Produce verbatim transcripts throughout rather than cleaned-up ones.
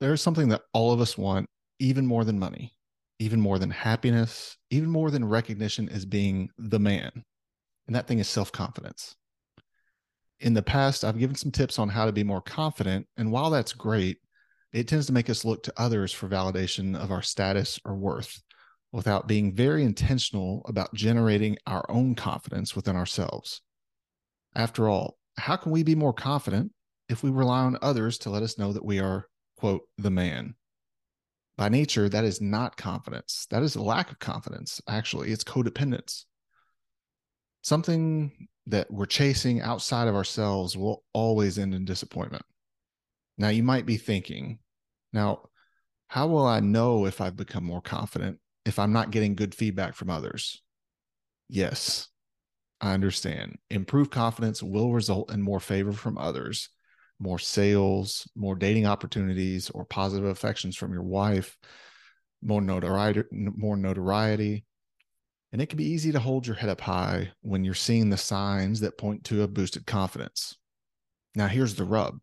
there's something that all of us want even more than money, even more than happiness, even more than recognition as being the man. And that thing is self-confidence. In the past, I've given some tips on how to be more confident. And while that's great, it tends to make us look to others for validation of our status or worth without being very intentional about generating our own confidence within ourselves. After all, how can we be more confident if we rely on others to let us know that we are, quote, the man? By nature, that is not confidence. That is a lack of confidence, actually. It's codependence. Something that we're chasing outside of ourselves will always end in disappointment. Now, you might be thinking, now, how will I know if I've become more confident if I'm not getting good feedback from others? Yes, I understand. Improved confidence will result in more favor from others, more sales, more dating opportunities, or positive affections from your wife, more notoriety, more notoriety. And it can be easy to hold your head up high when you're seeing the signs that point to a boosted confidence. Now, here's the rub.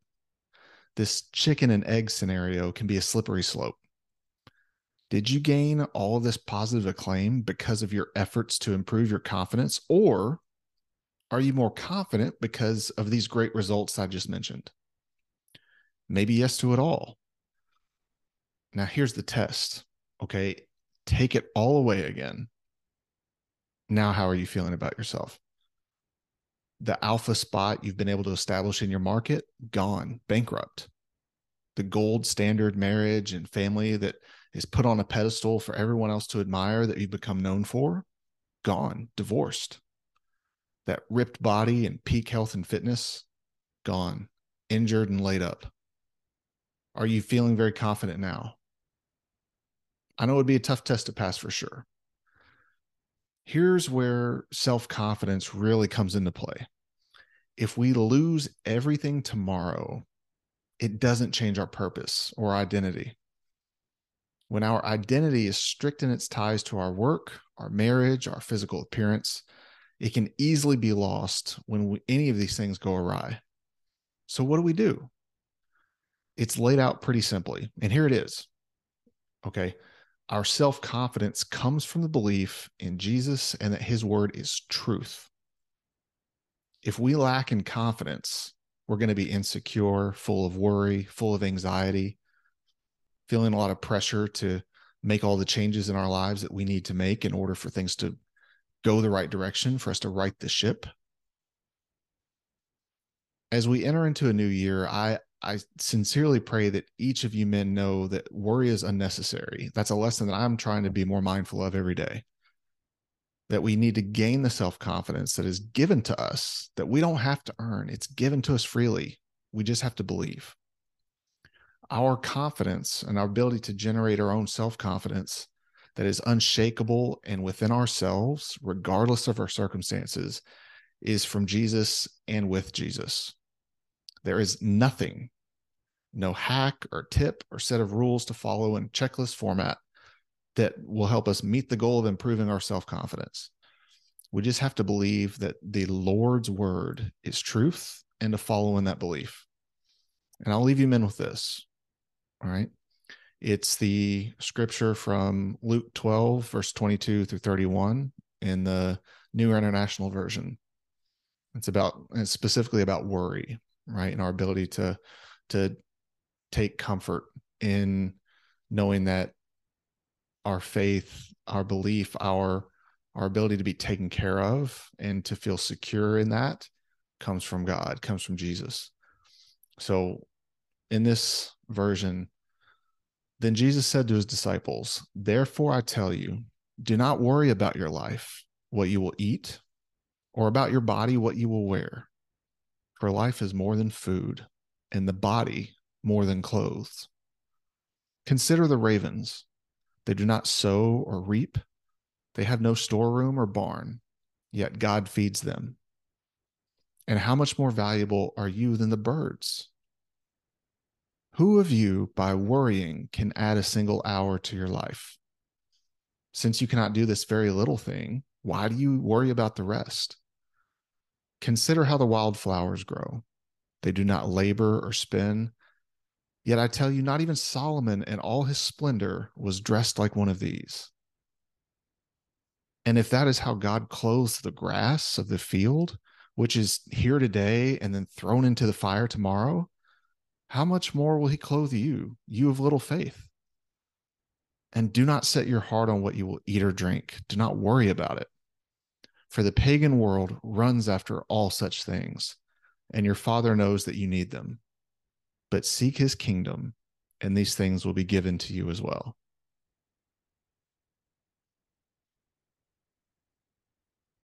This chicken and egg scenario can be a slippery slope. Did you gain all of this positive acclaim because of your efforts to improve your confidence, or are you more confident because of these great results I just mentioned? Maybe yes to it all. Now, here's the test, okay? Take it all away again. Now, how are you feeling about yourself? The alpha spot you've been able to establish in your market, gone, bankrupt. The gold standard marriage and family that is put on a pedestal for everyone else to admire that you've become known for, gone, divorced. That ripped body and peak health and fitness, gone, injured and laid up. Are you feeling very confident now? I know it would be a tough test to pass for sure. Here's where self-confidence really comes into play. If we lose everything tomorrow, it doesn't change our purpose or identity. When our identity is strict in its ties to our work, our marriage, our physical appearance, it can easily be lost when we, any of these things go awry. So what do we do? It's laid out pretty simply, and here it is. Okay. Our self-confidence comes from the belief in Jesus and that his word is truth. If we lack in confidence, we're going to be insecure, full of worry, full of anxiety, feeling a lot of pressure to make all the changes in our lives that we need to make in order for things to go the right direction, for us to right the ship. As we enter into a new year, I I sincerely pray that each of you men know that worry is unnecessary. That's a lesson that I'm trying to be more mindful of every day, that we need to gain the self-confidence that is given to us, that we don't have to earn. It's given to us freely. We just have to believe. Our confidence and our ability to generate our own self-confidence that is unshakable and within ourselves, regardless of our circumstances, is from Jesus and with Jesus. There is nothing, no hack or tip or set of rules to follow in checklist format that will help us meet the goal of improving our self-confidence. We just have to believe that the Lord's word is truth and to follow in that belief. And I'll leave you men with this, all right? It's the scripture from Luke twelve, verse twenty-two through thirty-one in the New International Version. It's about, it's specifically about worry, right? And our ability to, to take comfort in knowing that our faith, our belief, our, our ability to be taken care of and to feel secure in that comes from God, comes from Jesus. So in this version, then Jesus said to his disciples, "Therefore I tell you, do not worry about your life, what you will eat, or about your body, what you will wear. For life is more than food, and the body more than clothes. Consider the ravens. They do not sow or reap. They have no storeroom or barn, yet God feeds them. And how much more valuable are you than the birds? Who of you, by worrying, can add a single hour to your life? Since you cannot do this very little thing, why do you worry about the rest? Consider how the wildflowers grow. They do not labor or spin. Yet I tell you, not even Solomon in all his splendor was dressed like one of these. And if that is how God clothes the grass of the field, which is here today and then thrown into the fire tomorrow, how much more will he clothe you, you of little faith? And do not set your heart on what you will eat or drink. Do not worry about it. For the pagan world runs after all such things, and your Father knows that you need them. But seek his kingdom, and these things will be given to you as well.